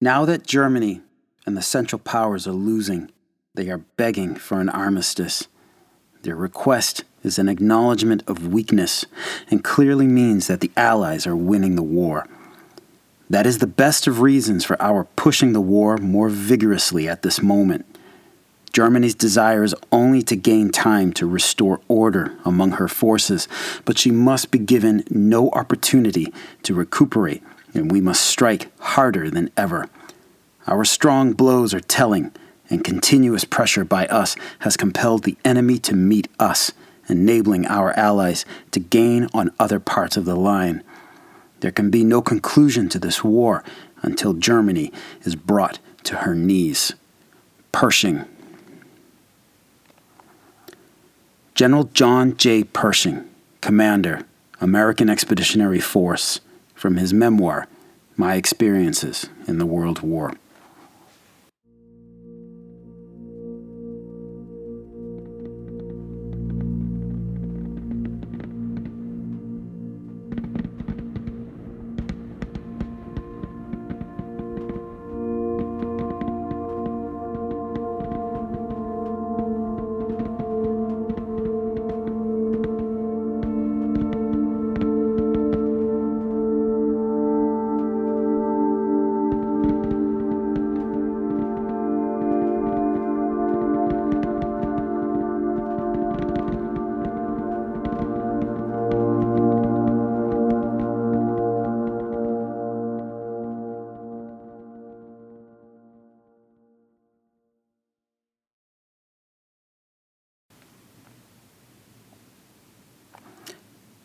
Now that Germany and the Central Powers are losing, they are begging for an armistice. Their request is an acknowledgement of weakness and clearly means that the Allies are winning the war. That is the best of reasons for our pushing the war more vigorously at this moment. Germany's desire is only to gain time to restore order among her forces, but she must be given no opportunity to recuperate, and we must strike harder than ever. Our strong blows are telling, and continuous pressure by us has compelled the enemy to meet us, enabling our allies to gain on other parts of the line. There can be no conclusion to this war until Germany is brought to her knees. Pershing. General John J. Pershing, Commander, American Expeditionary Force, from his memoir, My Experiences in the World War.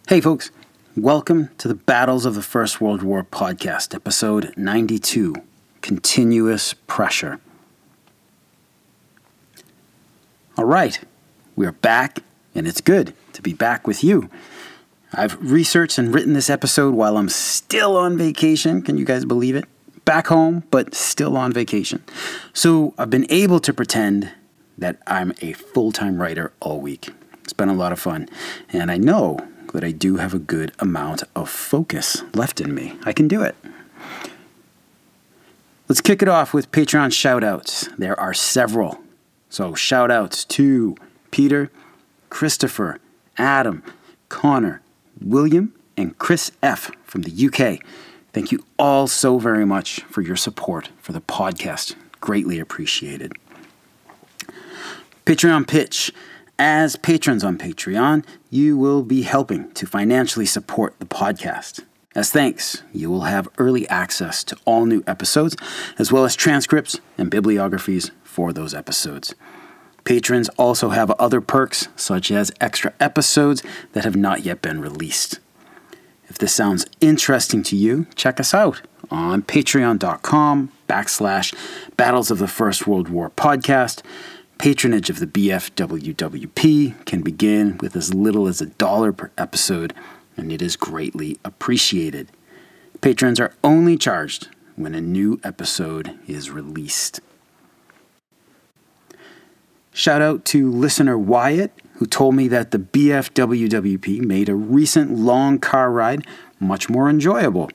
Hey folks, welcome to the Battles of the First World War Podcast, episode 92, Continuous Pressure. All right, we're back, and it's good to be back with you. I've researched and written this episode while I'm still on vacation. Can you guys believe it? Back home, but still on vacation. So I've been able to pretend that I'm a full-time writer all week. It's been a lot of fun, and I know that I do have a good amount of focus left in me. I can do it. Let's kick it off with Patreon shout-outs. There are several. So shout-outs to Peter, Christopher, Adam, Connor, William, and Chris F. from the UK. Thank you all so very much for your support for the podcast. Greatly appreciated. Patreon pitch. As patrons on Patreon, you will be helping to financially support the podcast. As thanks, you will have early access to all new episodes, as well as transcripts and bibliographies for those episodes. Patrons also have other perks, such as extra episodes that have not yet been released. If this sounds interesting to you, check us out on patreon.com/Battles of the First World War Podcast. Patronage of the BFWWP can begin with as little as $1 per episode, and it is greatly appreciated. Patrons are only charged when a new episode is released. Shout out to listener Wyatt, who told me that the BFWWP made a recent long car ride much more enjoyable.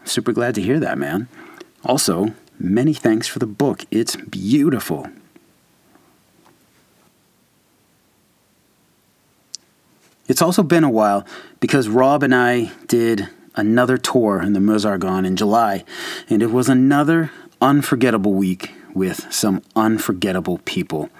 I'm super glad to hear that, man. Also, many thanks for the book. It's beautiful. It's also been a while because Rob and I did another tour in the Meuse-Argonne in July, and it was another unforgettable week with some unforgettable people.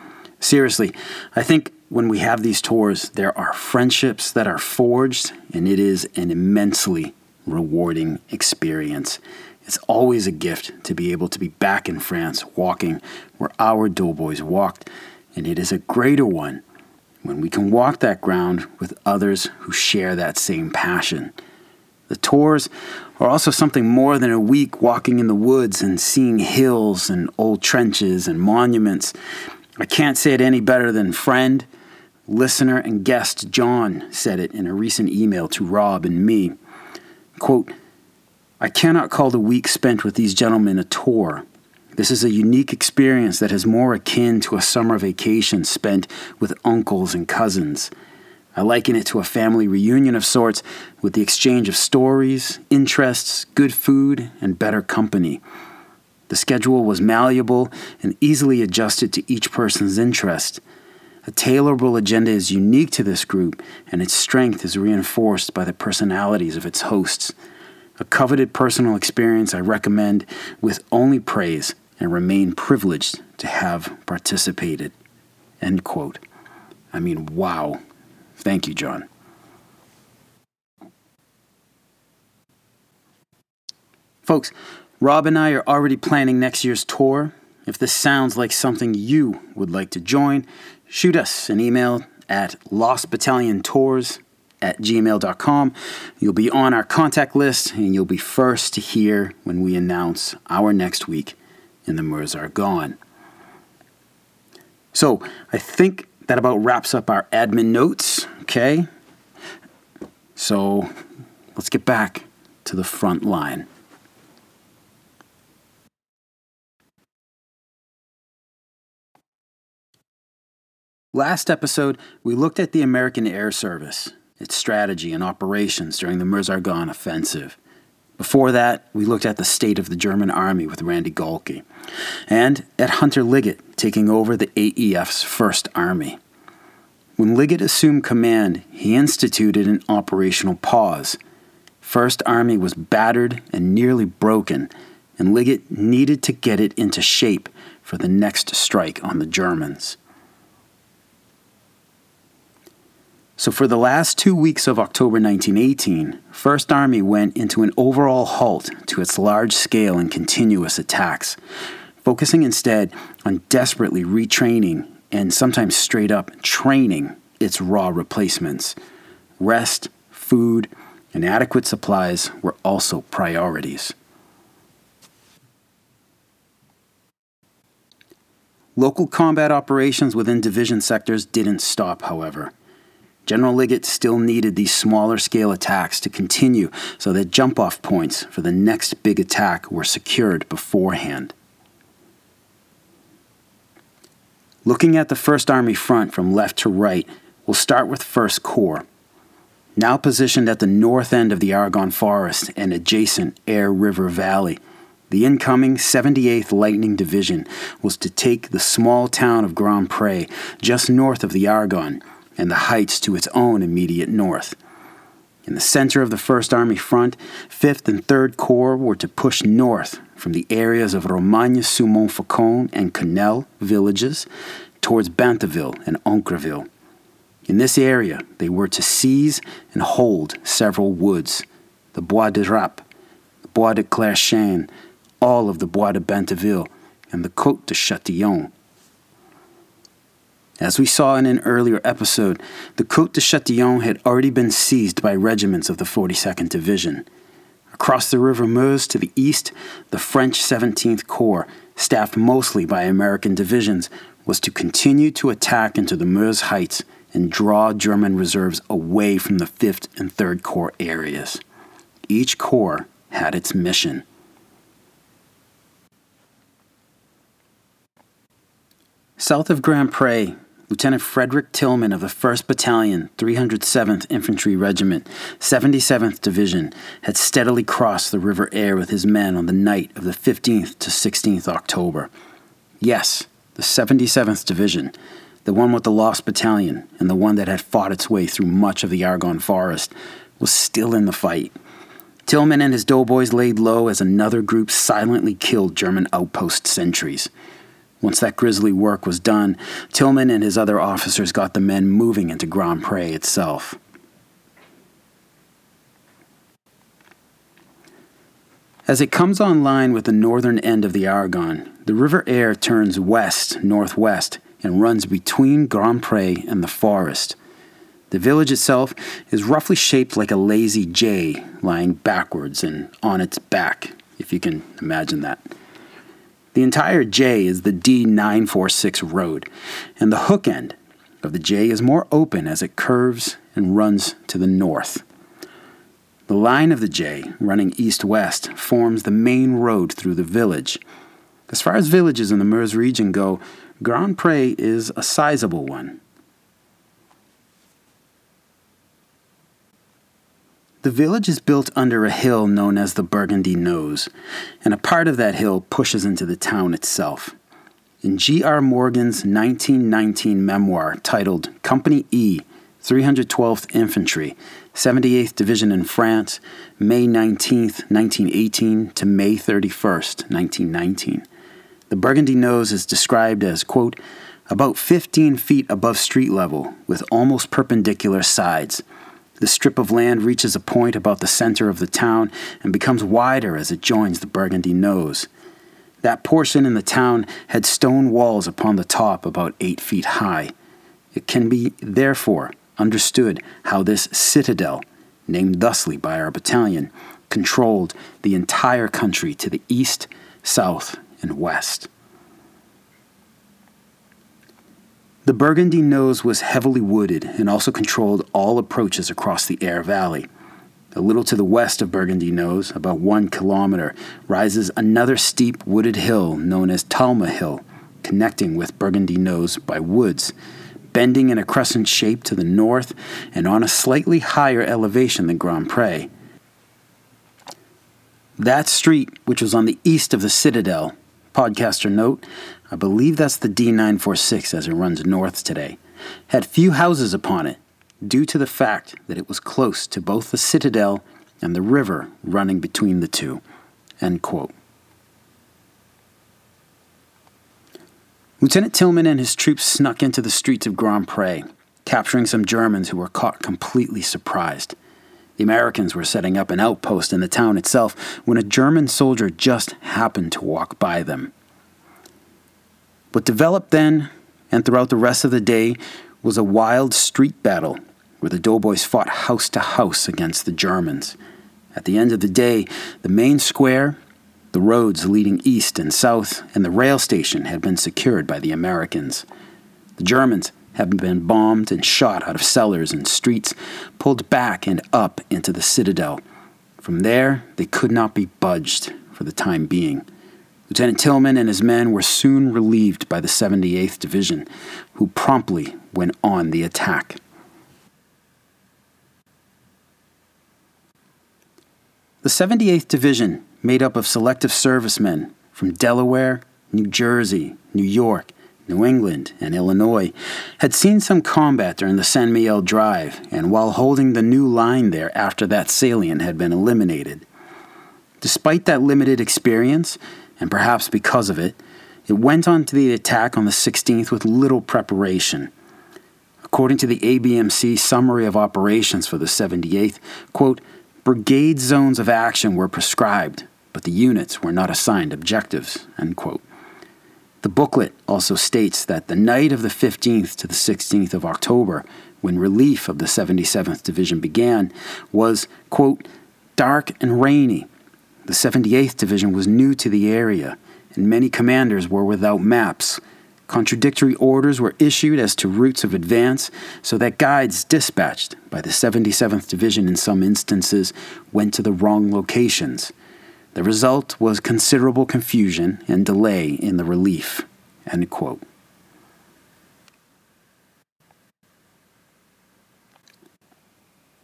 Seriously, I think when we have these tours, there are friendships that are forged, and it is an immensely rewarding experience. It's always a gift to be able to be back in France walking where our doughboys walked, and it is a greater one when we can walk that ground with others who share that same passion. The tours are also something more than a week walking in the woods and seeing hills and old trenches and monuments. I can't say it any better than friend, listener, and guest John said it in a recent email to Rob and me. Quote, "I cannot call the week spent with these gentlemen a tour. This is a unique experience that is more akin to a summer vacation spent with uncles and cousins. I liken it to a family reunion of sorts with the exchange of stories, interests, good food, and better company. The schedule was malleable and easily adjusted to each person's interest. A tailorable agenda is unique to this group, and its strength is reinforced by the personalities of its hosts. A coveted personal experience I recommend with only praise and remain privileged to have participated." End quote. I mean, wow. Thank you, John. Folks, Rob and I are already planning next year's tour. If this sounds like something you would like to join, shoot us an email at lostbattaliontours@gmail.com. You'll be on our contact list, and you'll be first to hear when we announce our next week in the Meuse-Argonne. So I think that about wraps up our admin notes, okay? So let's get back to the front line. Last episode, we looked at the American Air Service, its strategy and operations during the Meuse-Argonne Offensive. Before that, we looked at the state of the German Army with Randy Gahlke, and at Hunter Liggett taking over the AEF's First Army. When Liggett assumed command, he instituted an operational pause. First Army was battered and nearly broken, and Liggett needed to get it into shape for the next strike on the Germans. So for the last 2 weeks of October 1918, First Army went into an overall halt to its large-scale and continuous attacks, focusing instead on desperately retraining and sometimes straight-up training its raw replacements. Rest, food, and adequate supplies were also priorities. Local combat operations within division sectors didn't stop, however. General Liggett still needed these smaller-scale attacks to continue so that jump-off points for the next big attack were secured beforehand. Looking at the First Army front from left to right, we'll start with First Corps. Now positioned at the north end of the Argonne Forest and adjacent Aire River Valley, the incoming 78th Lightning Division was to take the small town of Grand Pre, just north of the Argonne, and the heights to its own immediate north. In the center of the First Army front, 5th and 3rd Corps were to push north from the areas of Romagne-sous-Mont-Faucon and Cunel villages towards Bantheville and Aincreville. In this area, they were to seize and hold several woods, the Bois de Rap, the Bois de Clerchain, all of the Bois de Bantheville, and the Côte de Châtillon. As we saw in an earlier episode, the Côte de Châtillon had already been seized by regiments of the 42nd Division. Across the River Meuse to the east, the French 17th Corps, staffed mostly by American divisions, was to continue to attack into the Meuse Heights and draw German reserves away from the 5th and 3rd Corps areas. Each corps had its mission. South of Grand Pre, Lieutenant Frederick Tillman of the 1st Battalion, 307th Infantry Regiment, 77th Division, had steadily crossed the River Aire with his men on the night of the 15th to 16th October. Yes, the 77th Division, the one with the lost battalion and the one that had fought its way through much of the Argonne Forest, was still in the fight. Tillman and his doughboys laid low as another group silently killed German outpost sentries. Once that grisly work was done, Tillman and his other officers got the men moving into Grand Pre itself. As it comes online with the northern end of the Argonne, the River Aire turns west-northwest and runs between Grand Pre and the forest. The village itself is roughly shaped like a lazy J lying backwards and on its back, if you can imagine that. The entire J is the D-946 road, and the hook end of the J is more open as it curves and runs to the north. The line of the J, running east-west, forms the main road through the village. As far as villages in the Meuse region go, Grand Pre is a sizable one. The village is built under a hill known as the Burgundy Nose, and a part of that hill pushes into the town itself. In G.R. Morgan's 1919 memoir titled Company E, 312th Infantry, 78th Division in France, May 19, 1918 to May 31, 1919. The Burgundy Nose is described as, quote, about 15 feet above street level with almost perpendicular sides. The strip of land reaches a point about the center of the town and becomes wider as it joins the Burgundy Nose. That portion in the town had stone walls upon the top about 8 feet high. It can be, therefore, understood how this citadel, named thusly by our battalion, controlled the entire country to the east, south, and west. The Burgundy Nose was heavily wooded and also controlled all approaches across the Aire Valley. A little to the west of Burgundy Nose, about 1 kilometer, rises another steep wooded hill known as Talma Hill, connecting with Burgundy Nose by woods, bending in a crescent shape to the north and on a slightly higher elevation than Grand Pre. That street, which was on the east of the citadel, podcaster note, I believe that's the D-946 as it runs north today, had few houses upon it due to the fact that it was close to both the citadel and the river running between the two. End quote. Lieutenant Tillman and his troops snuck into the streets of Grand Pre, capturing some Germans who were caught completely surprised. The Americans were setting up an outpost in the town itself when a German soldier just happened to walk by them. What developed then, and throughout the rest of the day, was a wild street battle where the doughboys fought house to house against the Germans. At the end of the day, the main square, the roads leading east and south, and the rail station had been secured by the Americans. The Germans, having been bombed and shot out of cellars and streets, pulled back and up into the citadel. From there, they could not be budged for the time being. Lieutenant Tillman and his men were soon relieved by the 78th Division, who promptly went on the attack. The 78th Division, made up of selective servicemen from Delaware, New Jersey, New York, New England, and Illinois, had seen some combat during the San Miguel Drive and while holding the new line there after that salient had been eliminated. Despite that limited experience, and perhaps because of it, it went on to the attack on the 16th with little preparation. According to the ABMC Summary of Operations for the 78th, quote, brigade zones of action were prescribed, but the units were not assigned objectives, end quote. The booklet also states that the night of the 15th to the 16th of October, when relief of the 77th Division began, was, quote, dark and rainy. The 78th Division was new to the area, and many commanders were without maps. Contradictory orders were issued as to routes of advance, so that guides dispatched by the 77th Division in some instances went to the wrong locations. The result was considerable confusion and delay in the relief. End quote.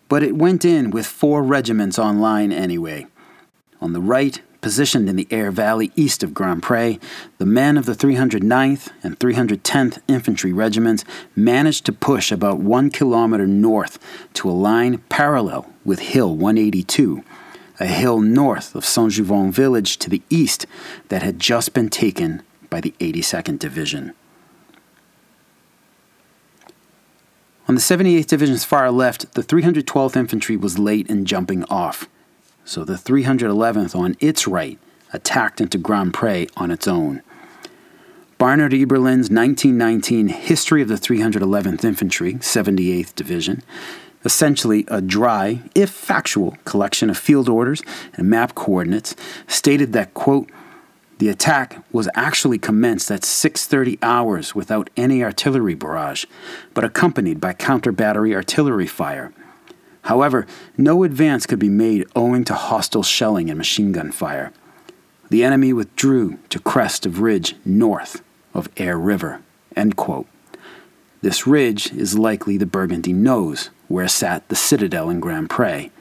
But it went in with 4 regiments on line anyway. On the right, positioned in the Aire Valley east of Grand Pre, the men of the 309th and 310th Infantry Regiments managed to push about 1 kilometer north to a line parallel with Hill 182, a hill north of Saint-Jouvin village to the east that had just been taken by the 82nd Division. On the 78th Division's far left, the 312th Infantry was late in jumping off, so the 311th on its right attacked into Grand Pre on its own. Barnard Eberlin's 1919 History of the 311th Infantry, 78th Division, essentially a dry, if factual, collection of field orders and map coordinates, stated that, quote, the attack was actually commenced at 6:30 hours without any artillery barrage, but accompanied by counter-battery artillery fire. However, no advance could be made owing to hostile shelling and machine gun fire. The enemy withdrew to crest of ridge north of Aire River, end quote. This ridge is likely the Burgundy Nose, where sat the citadel in Grand Pre.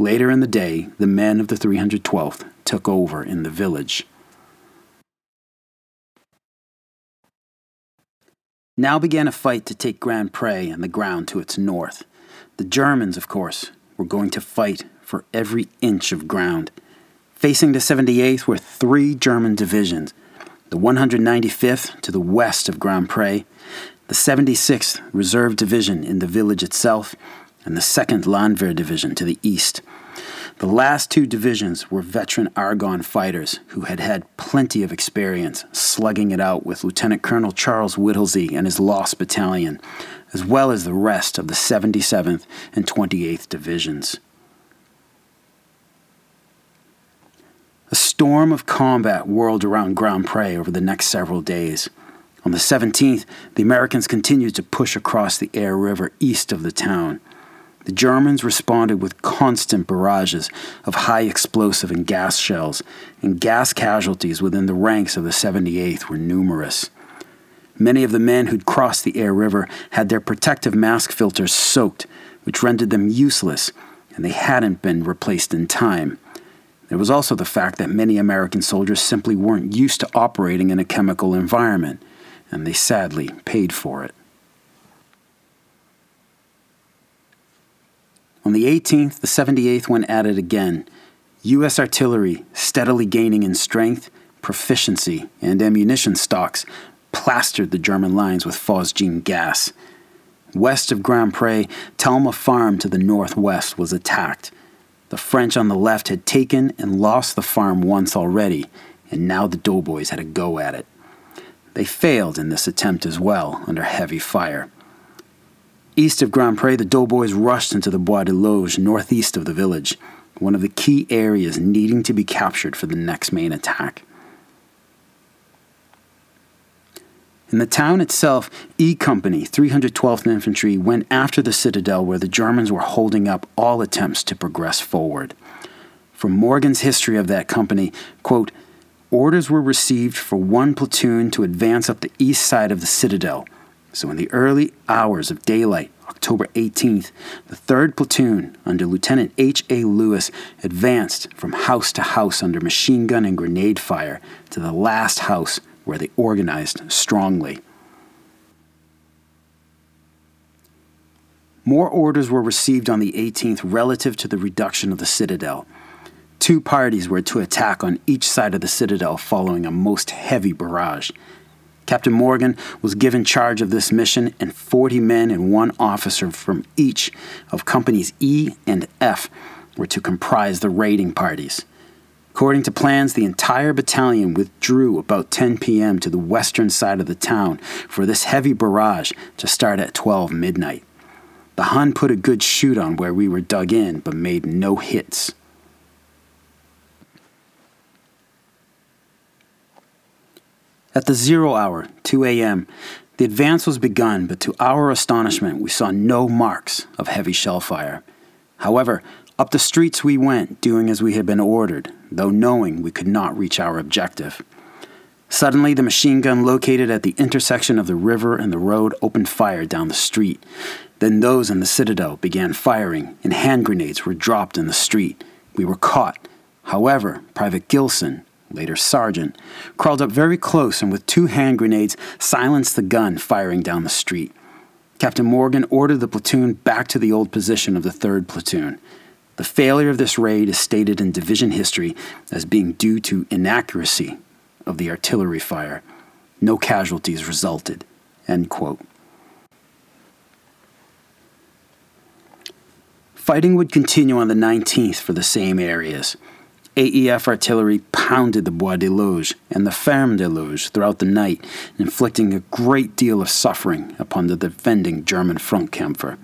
Later in the day, the men of the 312th took over in the village. Now began a fight to take Grand Pre and the ground to its north. The Germans, of course, were going to fight for every inch of ground. Facing the 78th were three German divisions, the 195th to the west of Grand Pre, the 76th Reserve Division in the village itself, and the 2nd Landwehr Division to the east. The last two divisions were veteran Argonne fighters who had had plenty of experience slugging it out with Lieutenant Colonel Charles Whittlesey and his Lost Battalion, as well as the rest of the 77th and 28th Divisions. A storm of combat whirled around Grand Pre over the next several days. On the 17th, the Americans continued to push across the Aire River east of the town. The Germans responded with constant barrages of high explosive and gas shells, and gas casualties within the ranks of the 78th were numerous. Many of the men who'd crossed the Aire River had their protective mask filters soaked, which rendered them useless, and they hadn't been replaced in time. There was also the fact that many American soldiers simply weren't used to operating in a chemical environment, and they sadly paid for it. On the 18th, the 78th went at it again. U.S. artillery, steadily gaining in strength, proficiency, and ammunition stocks, plastered the German lines with phosgene gas. West of Grand Pre, Talma Farm to the northwest was attacked. The French on the left had taken and lost the farm once already, and now the doughboys had a go at it. They failed in this attempt as well, under heavy fire. East of Grand Pre, the doughboys rushed into the Bois de Loges northeast of the village, one of the key areas needing to be captured for the next main attack. In the town itself, E Company, 312th Infantry, went after the citadel where the Germans were holding up all attempts to progress forward. From Morgan's history of that company, quote, "Orders were received for one platoon to advance up the east side of the citadel. So in the early hours of daylight, October 18th, the 3rd Platoon, under Lieutenant H.A. Lewis, advanced from house to house under machine gun and grenade fire to the last house where they organized strongly." More orders were received on the 18th relative to the reduction of the citadel. Two parties were to attack on each side of the citadel following a most heavy barrage. Captain Morgan was given charge of this mission, and 40 men and one officer from each of Companies E and F were to comprise the raiding parties. According to plans, the entire battalion withdrew about 10 p.m. to the western side of the town for this heavy barrage to start at 12 midnight. The Hun put a good shoot on where we were dug in, but made no hits. At the 0 hour, 2 a.m., the advance was begun, but to our astonishment, we saw no marks of heavy shell fire. However, up the streets we went, doing as we had been ordered, though knowing we could not reach our objective. Suddenly, the machine gun located at the intersection of the river and the road opened fire down the street. Then those in the citadel began firing, and hand grenades were dropped in the street. We were caught. However, Private Gilson, later sergeant, crawled up very close and with two hand grenades silenced the gun firing down the street. Captain Morgan ordered the platoon back to the old position of the 3rd Platoon. The failure of this raid is stated in division history as being due to inaccuracy of the artillery fire. No casualties resulted. End quote. Fighting would continue on the 19th for the same areas. AEF artillery pounded the Bois des Loges and the Ferme de Loges throughout the night, inflicting a great deal of suffering upon the defending German frontkämpfer.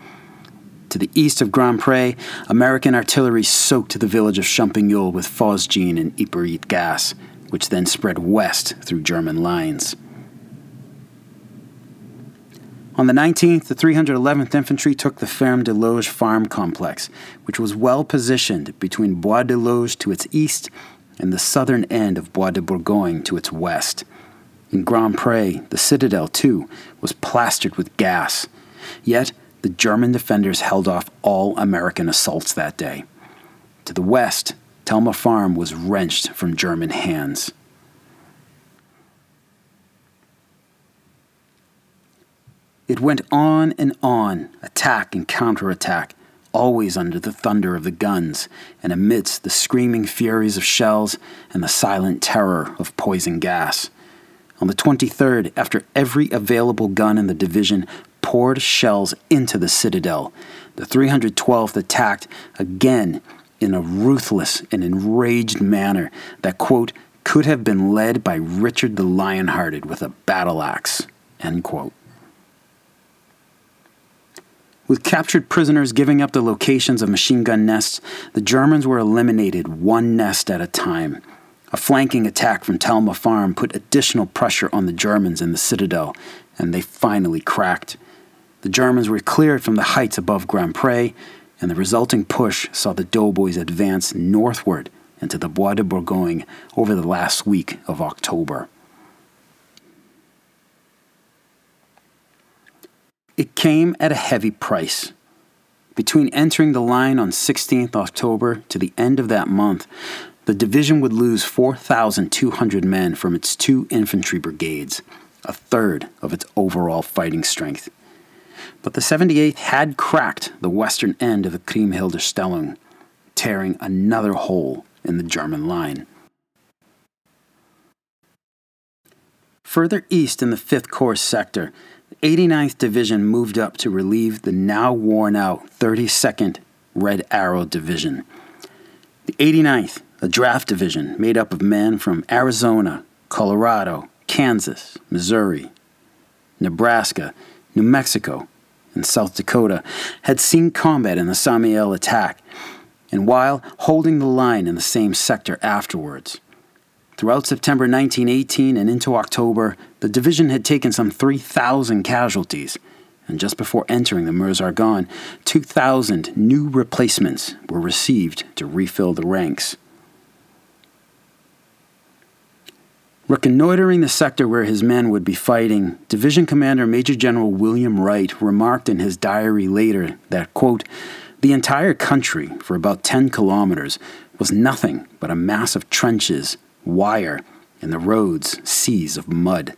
To the east of Grand Pre, American artillery soaked the village of Champagnol with phosgene and ypirite gas, which then spread west through German lines. On the 19th, the 311th Infantry took the Ferme de Loges farm complex, which was well positioned between Bois de Loges to its east and the southern end of Bois de Bourgogne to its west. In Grand Pre, the citadel, too, was plastered with gas. Yet, the German defenders held off all American assaults that day. To the west, Talma Farm was wrenched from German hands. It went on and on, attack and counterattack, always under the thunder of the guns and amidst the screaming furies of shells and the silent terror of poison gas. On the 23rd, after every available gun in the division poured shells into the citadel, the 312th attacked again in a ruthless and enraged manner that, quote, could have been led by Richard the Lionhearted with a battle axe, end quote. With captured prisoners giving up the locations of machine gun nests, the Germans were eliminated one nest at a time. A flanking attack from Talma Farm put additional pressure on the Germans in the citadel, and they finally cracked. The Germans were cleared from the heights above Grand Pre, and the resulting push saw the doughboys advance northward into the Bois de Bourgogne over the last week of October. It came at a heavy price. Between entering the line on 16th October to the end of that month, the division would lose 4,200 men from its two infantry brigades, a third of its overall fighting strength. But the 78th had cracked the western end of the Kriemhilder Stellung, tearing another hole in the German line. Further east in the 5th Corps sector, the 89th Division moved up to relieve the now worn-out 32nd Red Arrow Division. The 89th, a draft division made up of men from Arizona, Colorado, Kansas, Missouri, Nebraska, New Mexico, and South Dakota, had seen combat in the Samiel attack, and while holding the line in the same sector afterwards. Throughout September 1918 and into October, the division had taken some 3,000 casualties, and just before entering the Meuse-Argonne, 2,000 new replacements were received to refill the ranks. Reconnoitering the sector where his men would be fighting, Division Commander Major General William Wright remarked in his diary later that, quote, the entire country, for about 10 kilometers, was nothing but a mass of trenches, wire, and the roads, seas of mud.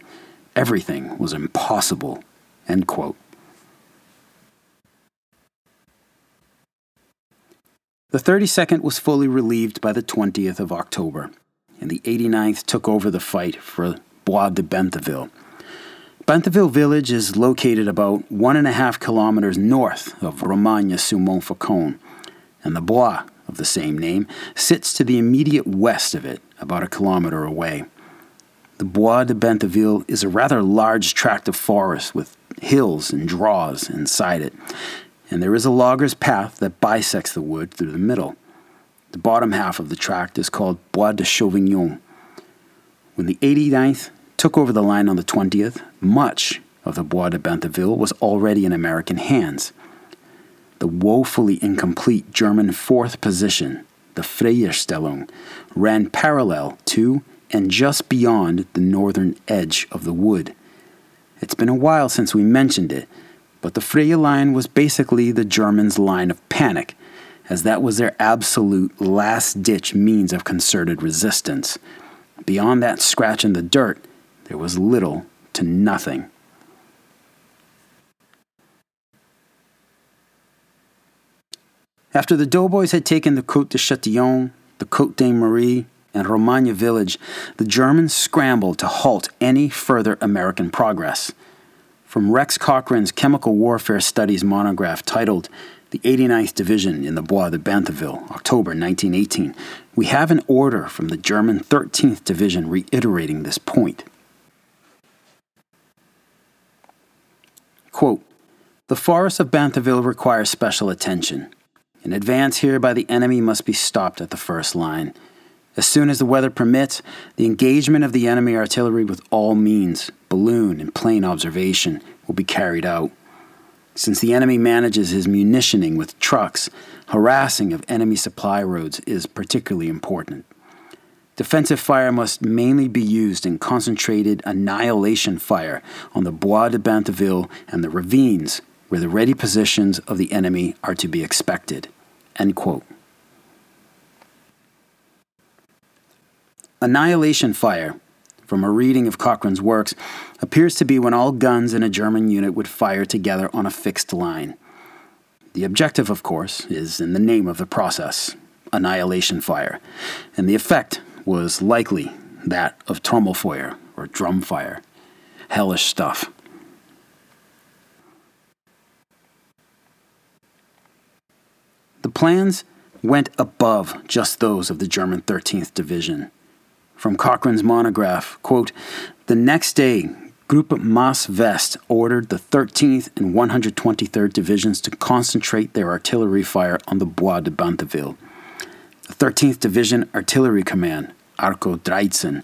Everything was impossible, end quote. The 32nd was fully relieved by the 20th of October, and the 89th took over the fight for Bois de Bantheville. Bantheville village is located about 1.5 kilometers north of Romagne-sous-Mont-Faucon, and the Bois of the same name sits to the immediate west of it, about 1 kilometer away. The Bois de Bantheville is a rather large tract of forest with hills and draws inside it, and there is a logger's path that bisects the wood through the middle. The bottom half of the tract is called Bois de Chauvignon. When the 89th took over the line on the 20th, much of the Bois de Bantheville was already in American hands. The woefully incomplete German 4th position, the Freierstellung, ran parallel to and just beyond the northern edge of the wood. It's been a while since we mentioned it, but the Freya line was basically the Germans' line of panic, as that was their absolute last-ditch means of concerted resistance. Beyond that scratch in the dirt, there was little to nothing. After the doughboys had taken the Côte de Châtillon, the Côte des Marais, and Romagne village, the Germans scrambled to halt any further American progress. From Rex Cochran's Chemical Warfare Studies monograph titled The 89th Division in the Bois de Bantheville, October 1918, we have an order from the German 13th Division reiterating this point. Quote, the forests of Bantheville require special attention. An advance here by the enemy must be stopped at the first line. As soon as the weather permits, the engagement of the enemy artillery with all means, balloon and plane observation, will be carried out. Since the enemy manages his munitioning with trucks, harassing of enemy supply roads is particularly important. Defensive fire must mainly be used in concentrated annihilation fire on the Bois de Bantheville and the ravines where the ready positions of the enemy are to be expected, end quote. Annihilation fire, from a reading of Cochrane's works, appears to be when all guns in a German unit would fire together on a fixed line. The objective, of course, is in the name of the process, annihilation fire, and the effect was likely that of Trommelfeuer, or drum fire. Hellish stuff. The plans went above just those of the German 13th Division. From Cochrane's monograph, quote, "The next day, Gruppe Maas West ordered the 13th and 123rd Divisions to concentrate their artillery fire on the Bois de Bantheville. The 13th Division Artillery Command, Arco 13,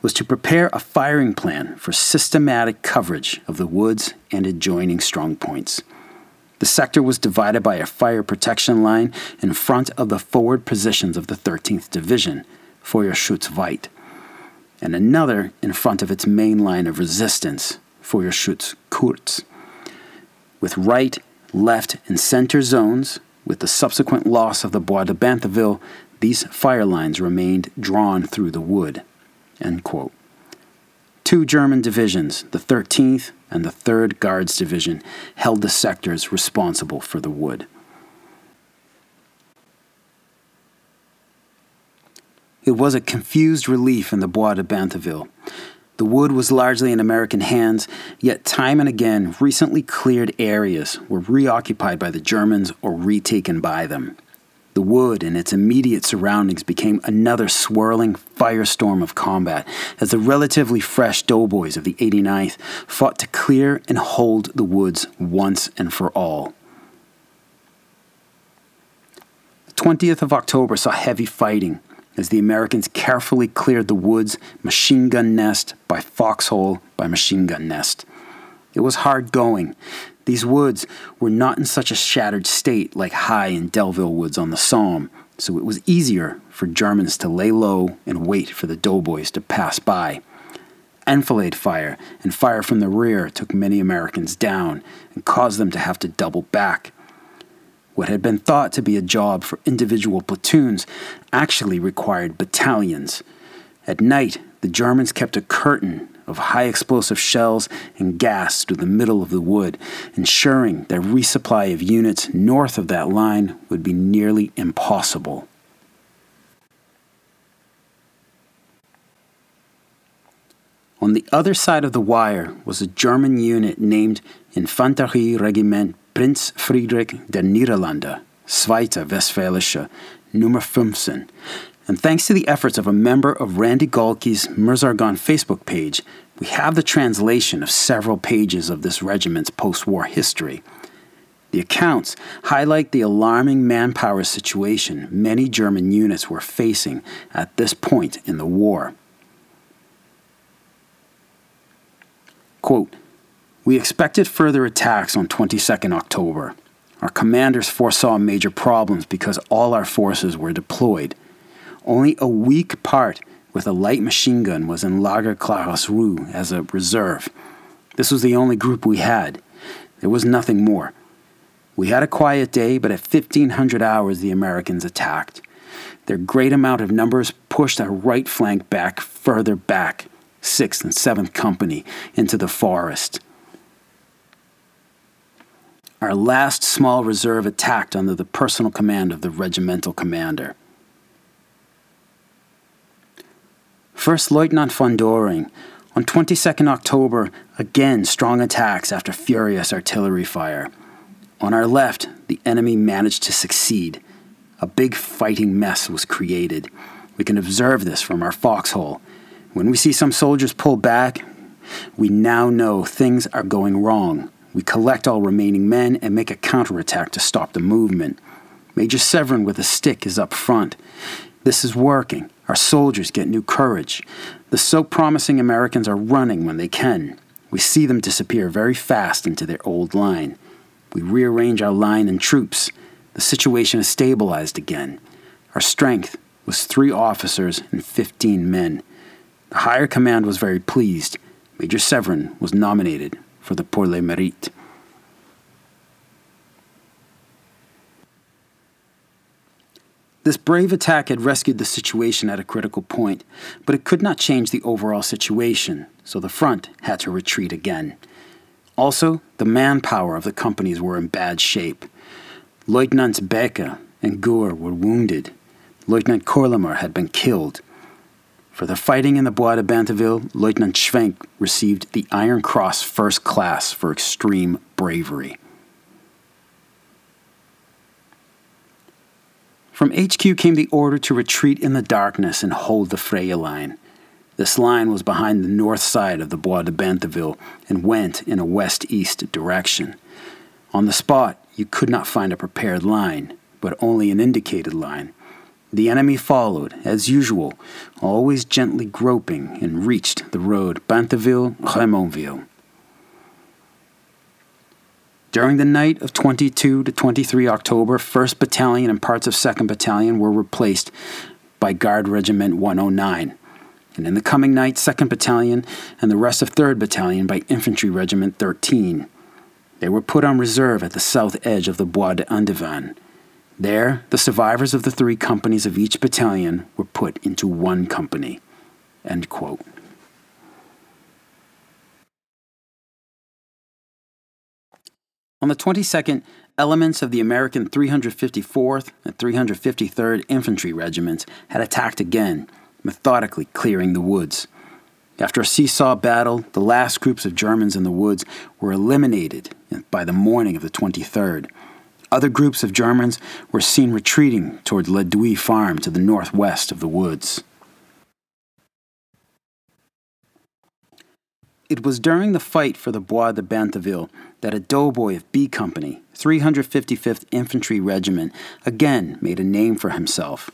was to prepare a firing plan for systematic coverage of the woods and adjoining strong points. The sector was divided by a fire protection line in front of the forward positions of the 13th Division, Feuerschutzweit, and another in front of its main line of resistance, Feuerschutzkurz, with right, left, and center zones. With the subsequent loss of the Bois de Bantheville, these fire lines remained drawn through the wood." End quote. Two German divisions, the 13th and the 3rd Guards Division, held the sectors responsible for the wood. It was a confused relief in the Bois de Bantheville. The wood was largely in American hands, yet time and again, recently cleared areas were reoccupied by the Germans or retaken by them. The wood and its immediate surroundings became another swirling firestorm of combat as the relatively fresh doughboys of the 89th fought to clear and hold the woods once and for all. The 20th of October saw heavy fighting as the Americans carefully cleared the woods machine gun nest by foxhole by machine gun nest. It was hard going. These woods were not in such a shattered state like High and Delville Woods on the Somme, so it was easier for Germans to lay low and wait for the doughboys to pass by. Enfilade fire and fire from the rear took many Americans down and caused them to have to double back. What had been thought to be a job for individual platoons actually required battalions. At night, the Germans kept a curtain of high explosive shells and gas through the middle of the wood, ensuring that resupply of units north of that line would be nearly impossible. On the other side of the wire was a German unit named Infanterie Regiment Prinz Friedrich der Niederlande, Zweite Westfälische, Nummer 15, and thanks to the efforts of a member of Randy Gahlke's Meuse-Argonne Facebook page, we have the translation of several pages of this regiment's post-war history. The accounts highlight the alarming manpower situation many German units were facing at this point in the war. Quote, "We expected further attacks on 22nd October. Our commanders foresaw major problems because all our forces were deployed. Only a weak part with a light machine gun was in Lager Claresrue as a reserve. This was the only group we had. There was nothing more. We had a quiet day, but at 1500 hours the Americans attacked. Their great amount of numbers pushed our right flank back further back, 6th and 7th Company, into the forest. Our last small reserve attacked under the personal command of the regimental commander. First Lieutenant von Doering, on 22nd October, again strong attacks after furious artillery fire. On our left, the enemy managed to succeed. A big fighting mess was created. We can observe this from our foxhole. When we see some soldiers pull back, we now know things are going wrong. We collect all remaining men and make a counterattack to stop the movement. Major Severin with a stick is up front. This is working. Our soldiers get new courage. The so promising Americans are running when they can. We see them disappear very fast into their old line. We rearrange our line and troops. The situation is stabilized again. Our strength was 3 officers and 15 men. The higher command was very pleased. Major Severin was nominated for the Pour le Mérite." This brave attack had rescued the situation at a critical point, but it could not change the overall situation, so the front had to retreat again. Also, the manpower of the companies were in bad shape. Lieutenants Becca and Gour were wounded. Lieutenant Corlemer had been killed. For the fighting in the Bois de Bantheville, Lieutenant Schwenk received the Iron Cross First Class for extreme bravery. From HQ came the order to retreat in the darkness and hold the Freya line. This line was behind the north side of the Bois de Bantheville and went in a west-east direction. On the spot, you could not find a prepared line, but only an indicated line. The enemy followed, as usual, always gently groping, and reached the road Bantheville-Remonville. During the night of 22 to 23 October, 1st Battalion and parts of 2nd Battalion were replaced by Guard Regiment 109. And in the coming night, 2nd Battalion and the rest of 3rd Battalion by Infantry Regiment 13. They were put on reserve at the south edge of the Bois de Andevan. There, the survivors of the three companies of each battalion were put into one company. End quote. On the 22nd, elements of the American 354th and 353rd Infantry Regiments had attacked again, methodically clearing the woods. After a seesaw battle, the last groups of Germans in the woods were eliminated by the morning of the 23rd. Other groups of Germans were seen retreating toward Ledouis Farm to the northwest of the woods. It was during the fight for the Bois de Bantheville that a doughboy of B Company, 355th Infantry Regiment, again made a name for himself.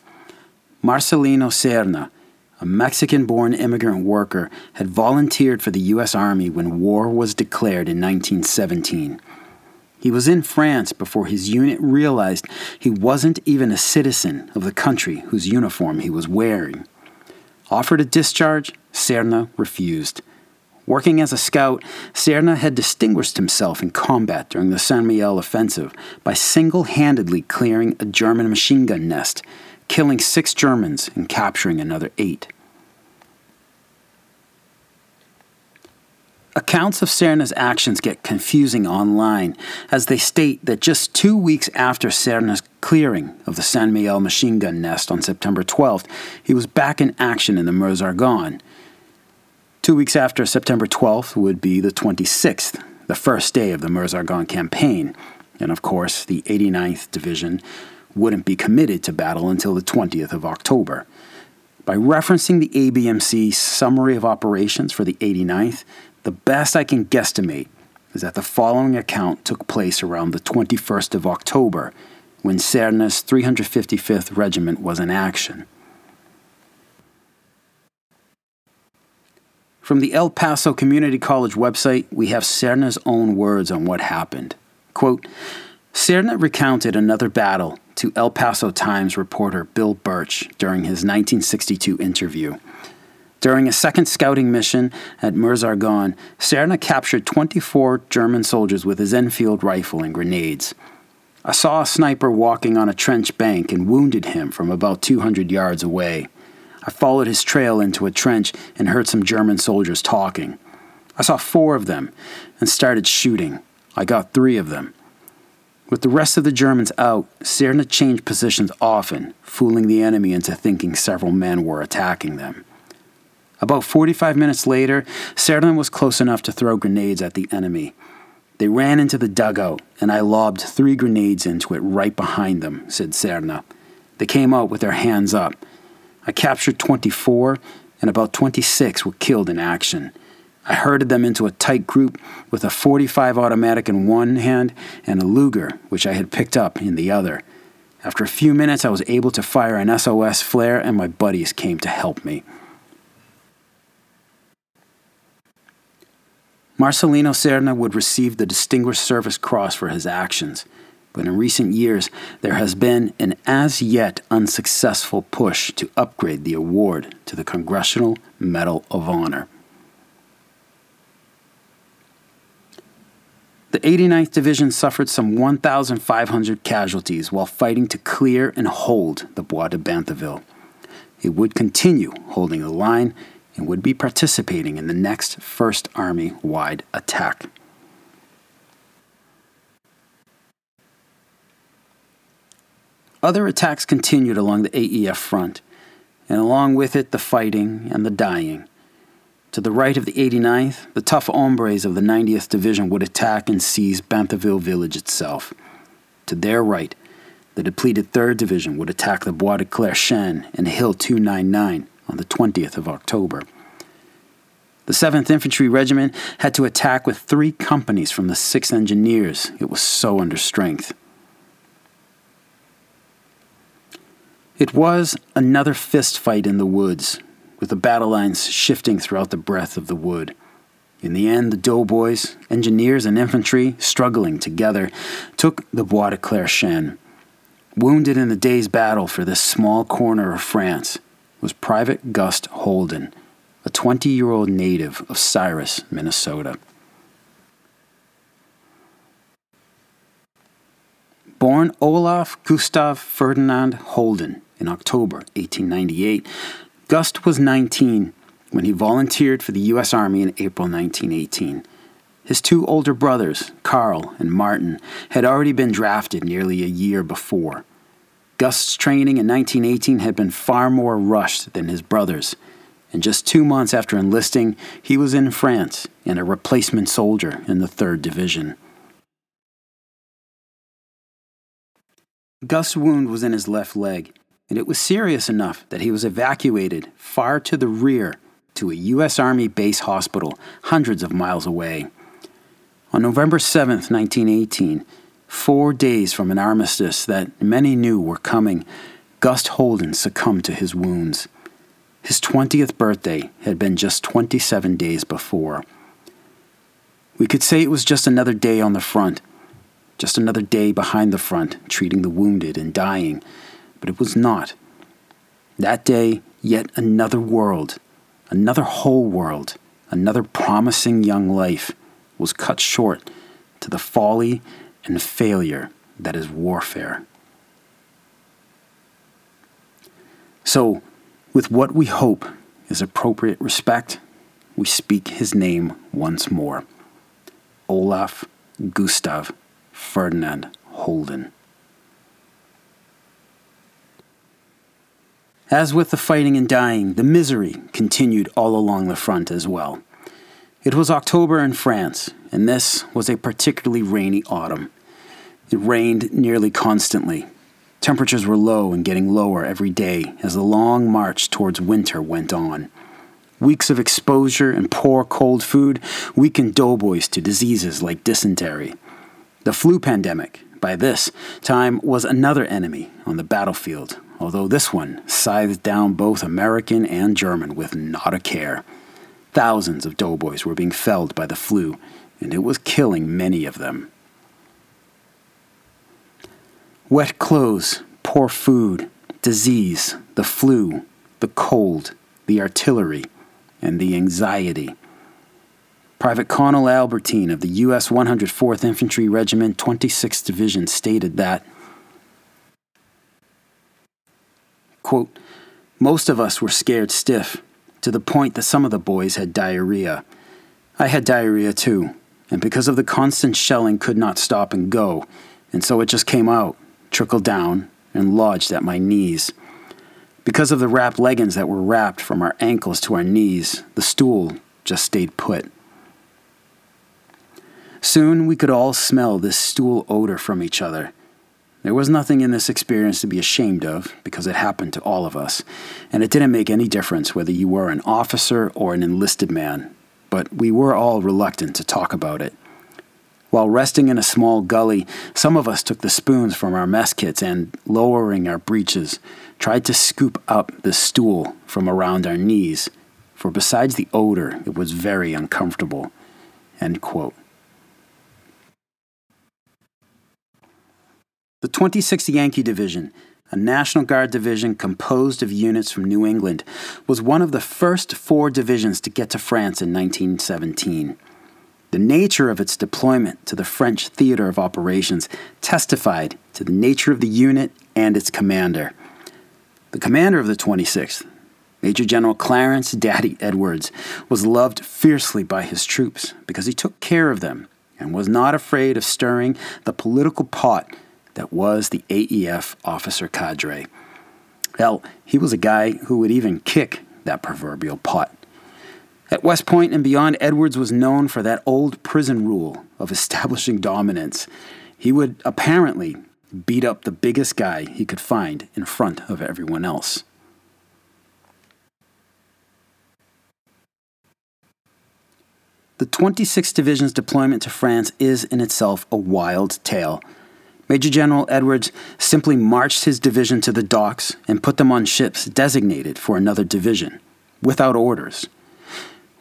Marcelino Serna, a Mexican-born immigrant worker, had volunteered for the U.S. Army when war was declared in 1917. He was in France before his unit realized he wasn't even a citizen of the country whose uniform he was wearing. Offered a discharge, Serna refused. Working as a scout, Serna had distinguished himself in combat during the Saint-Mihiel offensive by single-handedly clearing a German machine gun nest, killing 6 Germans and capturing another 8. Accounts of Serna's actions get confusing online, as they state that just 2 weeks after Serna's clearing of the Saint-Mihiel machine gun nest on September 12th, he was back in action in the Meuse-Argonne. 2 weeks after September 12th would be the 26th, the first day of the Meuse-Argonne campaign, and of course the 89th Division wouldn't be committed to battle until the 20th of October. By referencing the ABMC Summary of Operations for the 89th, the best I can guesstimate is that the following account took place around the 21st of October, when Serna's 355th Regiment was in action. From the El Paso Community College website, we have Serna's own words on what happened. Quote, Serna recounted another battle to El Paso Times reporter Bill Birch during his 1962 interview. During a second scouting mission at Meuse-Argonne, Serna captured 24 German soldiers with his Enfield rifle and grenades. I saw a sniper walking on a trench bank and wounded him from about 200 yards away. I followed his trail into a trench and heard some German soldiers talking. I saw 4 of them and started shooting. I got 3 of them. With the rest of the Germans out, Serna changed positions often, fooling the enemy into thinking several men were attacking them. About 45 minutes later, Serna was close enough to throw grenades at the enemy. They ran into the dugout, and I lobbed 3 grenades into it right behind them, said Serna. They came out with their hands up. I captured 24, and about 26 were killed in action. I herded them into a tight group with a .45 automatic in one hand and a Luger, which I had picked up, in the other. After a few minutes, I was able to fire an SOS flare, and my buddies came to help me. Marcelino Serna would receive the Distinguished Service Cross for his actions, but in recent years, there has been an as-yet unsuccessful push to upgrade the award to the Congressional Medal of Honor. The 89th Division suffered some 1,500 casualties while fighting to clear and hold the Bois de Bantheville. It would continue holding the line and would be participating in the next First Army-wide attack. Other attacks continued along the AEF front, and along with it the fighting and the dying. To the right of the 89th, the tough hombres of the 90th Division would attack and seize Bantheville village itself. To their right, the depleted 3rd Division would attack the Bois de Clerchain and Hill 299 on the 20th of October. The 7th Infantry Regiment had to attack with 3 companies from the 6th Engineers. It was so under strength. It was another fist fight in the woods, with the battle lines shifting throughout the breadth of the wood. In the end, the doughboys, engineers, and infantry, struggling together, took the Bois de Clerchain. Wounded in the day's battle for this small corner of France was Private Gust Holden, a 20-year-old native of Cyrus, Minnesota. Born Olaf Gustav Ferdinand Holden in October 1898, Gust was 19 when he volunteered for the U.S. Army in April 1918. His 2 older brothers, Carl and Martin, had already been drafted nearly a year before. Gust's training in 1918 had been far more rushed than his brothers', and just 2 months after enlisting, he was in France and a replacement soldier in the 3rd Division. Gust's wound was in his left leg, and it was serious enough that he was evacuated far to the rear to a U.S. Army base hospital hundreds of miles away. On November 7, 1918, 4 days from an armistice that many knew were coming, Gust Holden succumbed to his wounds. His 20th birthday had been just 27 days before. We could say it was just another day on the front, just another day behind the front, treating the wounded and dying. But it was not. That day, yet another world, another whole world, another promising young life was cut short to the folly and failure that is warfare. So, with what we hope is appropriate respect, we speak his name once more. Olaf Gustav Ferdinand Holden. As with the fighting and dying, the misery continued all along the front as well. It was October in France, and this was a particularly rainy autumn. It rained nearly constantly. Temperatures were low and getting lower every day as the long march towards winter went on. Weeks of exposure and poor cold food weakened doughboys to diseases like dysentery. The flu pandemic, by this time, was another enemy on the battlefield, although this one scythed down both American and German with not a care. Thousands of doughboys were being felled by the flu, and it was killing many of them. Wet clothes, poor food, disease, the flu, the cold, the artillery, and the anxiety. Private Colonel Albertine of the U.S. 104th Infantry Regiment, 26th Division stated that, quote, "Most of us were scared stiff, to the point that some of the boys had diarrhea. I had diarrhea too, and because of the constant shelling could not stop and go, and so it just came out, trickled down, and lodged at my knees. Because of the wrapped leggings that were wrapped from our ankles to our knees, the stool just stayed put. Soon we could all smell this stool odor from each other. There was nothing in this experience to be ashamed of, because it happened to all of us, and it didn't make any difference whether you were an officer or an enlisted man, but we were all reluctant to talk about it. While resting in a small gully, some of us took the spoons from our mess kits and, lowering our breeches, tried to scoop up the stool from around our knees, for besides the odor, it was very uncomfortable." End quote. The 26th Yankee Division, a National Guard division composed of units from New England, was one of the first 4 divisions to get to France in 1917. The nature of its deployment to the French theater of operations testified to the nature of the unit and its commander. The commander of the 26th, Major General Clarence Daddy Edwards, was loved fiercely by his troops because he took care of them and was not afraid of stirring the political pot that was the AEF officer cadre. Hell, he was a guy who would even kick that proverbial pot. At West Point and beyond, Edwards was known for that old prison rule of establishing dominance. He would apparently beat up the biggest guy he could find in front of everyone else. The 26th Division's deployment to France is in itself a wild tale. Major General Edwards simply marched his division to the docks and put them on ships designated for another division, without orders.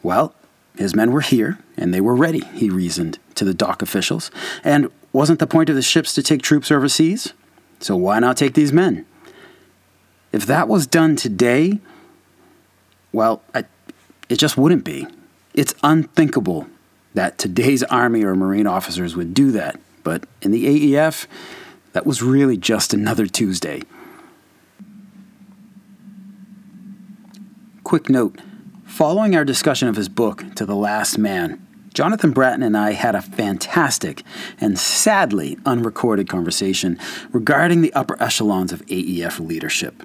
Well, his men were here, and they were ready, he reasoned to the dock officials. And wasn't the point of the ships to take troops overseas? So why not take these men? If that was done today, well, it just wouldn't be. It's unthinkable that today's Army or Marine officers would do that. But in the AEF, that was really just another Tuesday. Quick note. Following our discussion of his book, To the Last Man, Jonathan Bratton and I had a fantastic and sadly unrecorded conversation regarding the upper echelons of AEF leadership.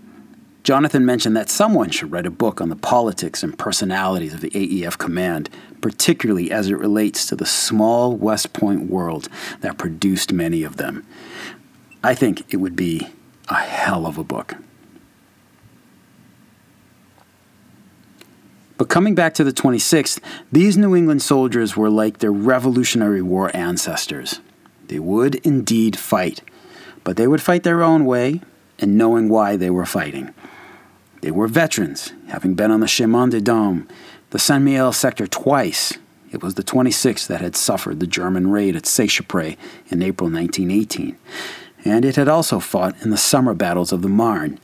Jonathan mentioned that someone should write a book on the politics and personalities of the AEF command, particularly as it relates to the small West Point world that produced many of them. I think it would be a hell of a book. But coming back to the 26th, these New England soldiers were like their Revolutionary War ancestors. They would indeed fight, but they would fight their own way and knowing why they were fighting. They were veterans, having been on the Chemin des Dames, the Saint-Mihiel sector twice. It was the 26th that had suffered the German raid at Seicheprey in April 1918, and it had also fought in the summer battles of the Marne.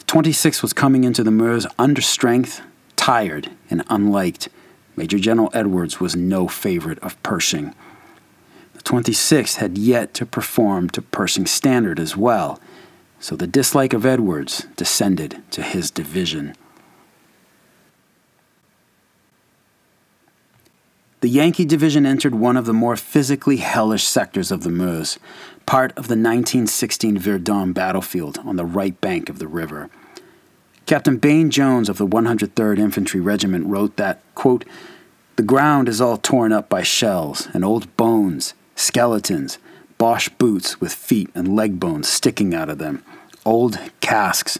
The 26th was coming into the Meuse under strength, tired and unliked. Major General Edwards was no favorite of Pershing. The 26th had yet to perform to Pershing's standard as well, so the dislike of Edwards descended to his division. The Yankee Division entered one of the more physically hellish sectors of the Meuse, part of the 1916 Verdun battlefield on the right bank of the river. Captain Bain Jones of the 103rd Infantry Regiment wrote that, quote, "The ground is all torn up by shells and old bones, skeletons, Bosch boots with feet and leg bones sticking out of them, old casks,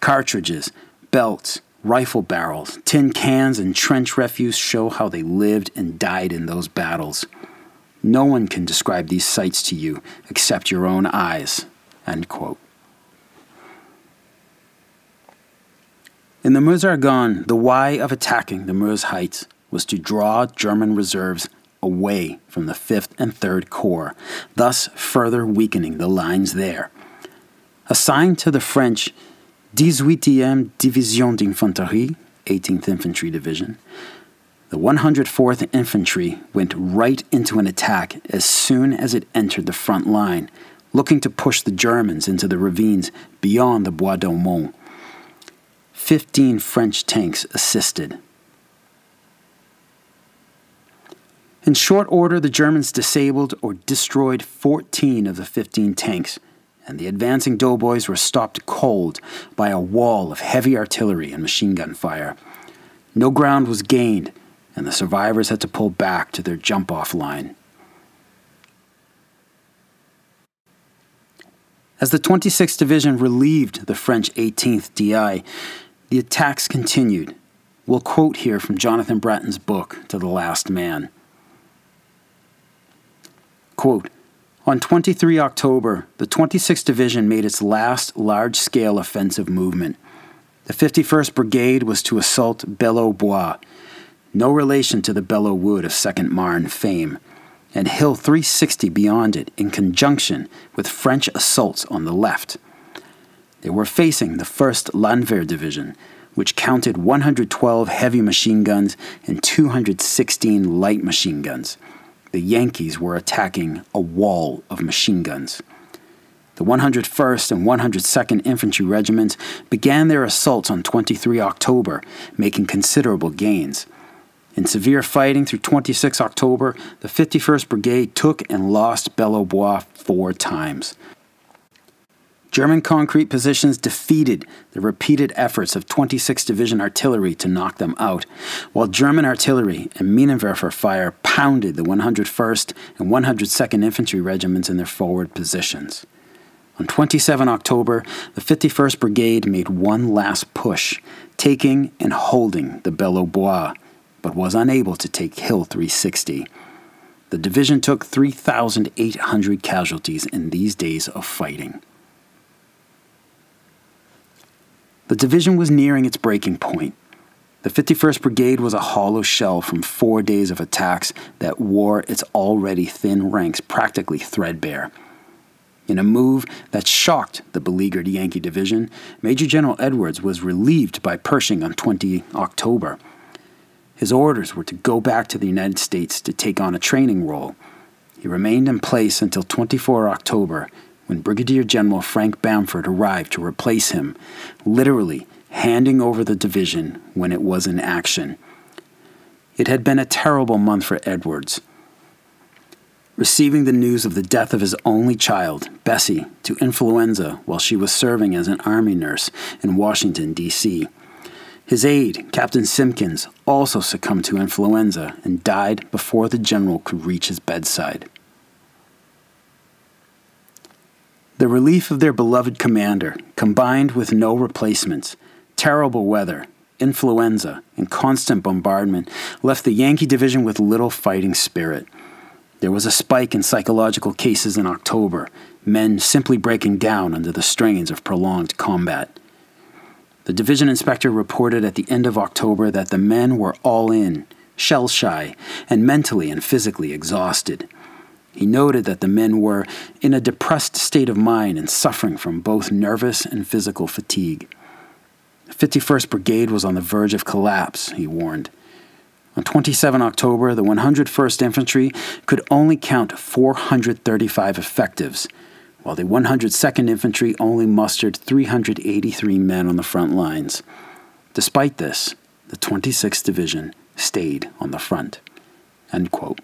cartridges, belts, rifle barrels, tin cans, and trench refuse show how they lived and died in those battles. No one can describe these sights to you except your own eyes," end quote. In the Meuse-Argonne, the why of attacking the Meuse Heights was to draw German reserves away from the 5th and 3rd Corps, thus further weakening the lines there. Assigned to the French 18e Division d'Infanterie, 18th Infantry Division, the 104th Infantry went right into an attack as soon as it entered the front line, looking to push the Germans into the ravines beyond the Bois de Mont. 15 French tanks assisted. In short order, the Germans disabled or destroyed 14 of the 15 tanks, and the advancing doughboys were stopped cold by a wall of heavy artillery and machine gun fire. No ground was gained, and the survivors had to pull back to their jump-off line. As the 26th Division relieved the French 18th DI, the attacks continued. We'll quote here from Jonathan Bratton's book, To the Last Man. Quote, "On 23 October, the 26th Division made its last large-scale offensive movement. The 51st Brigade was to assault Belleau Bois, no relation to the Belleau Wood of Second Marne fame, and Hill 360 beyond it in conjunction with French assaults on the left. They were facing the 1st Landwehr Division, which counted 112 heavy machine guns and 216 light machine guns. The Yankees were attacking a wall of machine guns. The 101st and 102nd Infantry Regiments began their assaults on 23 October, making considerable gains. In severe fighting through 26 October, the 51st Brigade took and lost Belleau-Bois 4 times. German concrete positions defeated the repeated efforts of 26th Division artillery to knock them out, while German artillery and Minenwerfer fire pounded the 101st and 102nd Infantry Regiments in their forward positions. On 27 October, the 51st Brigade made one last push, taking and holding the Belleau-Bois, but was unable to take Hill 360. The division took 3,800 casualties in these days of fighting. The division was nearing its breaking point. The 51st Brigade was a hollow shell from 4 days of attacks that wore its already thin ranks practically threadbare. In a move that shocked the beleaguered Yankee division, Major General Edwards was relieved by Pershing on 20 October. His orders were to go back to the United States to take on a training role. He remained in place until 24 October, when Brigadier General Frank Bamford arrived to replace him, literally handing over the division when it was in action. It had been a terrible month for Edwards. Receiving the news of the death of his only child, Bessie, to influenza while she was serving as an army nurse in Washington, D.C. His aide, Captain Simpkins, also succumbed to influenza and died before the general could reach his bedside. The relief of their beloved commander, combined with no replacements, terrible weather, influenza, and constant bombardment, left the Yankee division with little fighting spirit. There was a spike in psychological cases in October, men simply breaking down under the strains of prolonged combat. The division inspector reported at the end of October that the men were all in, shell-shy, and mentally and physically exhausted. He noted that the men were in a depressed state of mind and suffering from both nervous and physical fatigue. The 51st Brigade was on the verge of collapse, he warned. On 27 October, the 101st Infantry could only count 435 effectives, while the 102nd Infantry only mustered 383 men on the front lines. Despite this, the 26th Division stayed on the front. End quote.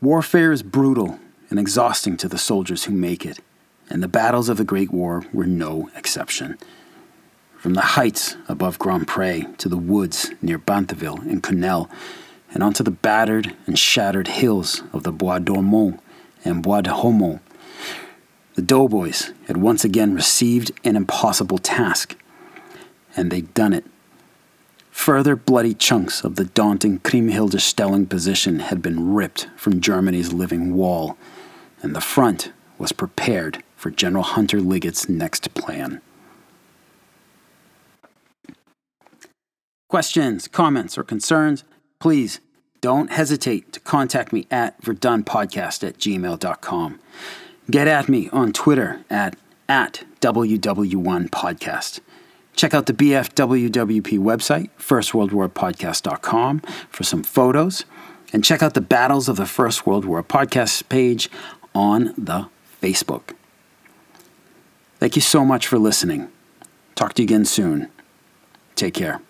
Warfare is brutal and exhausting to the soldiers who make it, and the battles of the Great War were no exception. From the heights above Grand Pre to the woods near Bantheville and Cunel, and onto the battered and shattered hills of the Bois d'Ormont and Bois de Haumont, the doughboys had once again received an impossible task, and they'd done it. Further bloody chunks of the daunting Kriemhilde Stellung position had been ripped from Germany's living wall, and the front was prepared for General Hunter Liggett's next plan. Questions, comments, or concerns, please don't hesitate to contact me at verdunpodcast@gmail.com. Get at me on Twitter at WW1podcast. Check out the BFWWP website, firstworldwarpodcast.com, for some photos. And check out the Battles of the First World War podcast page on the Facebook. Thank you so much for listening. Talk to you again soon. Take care.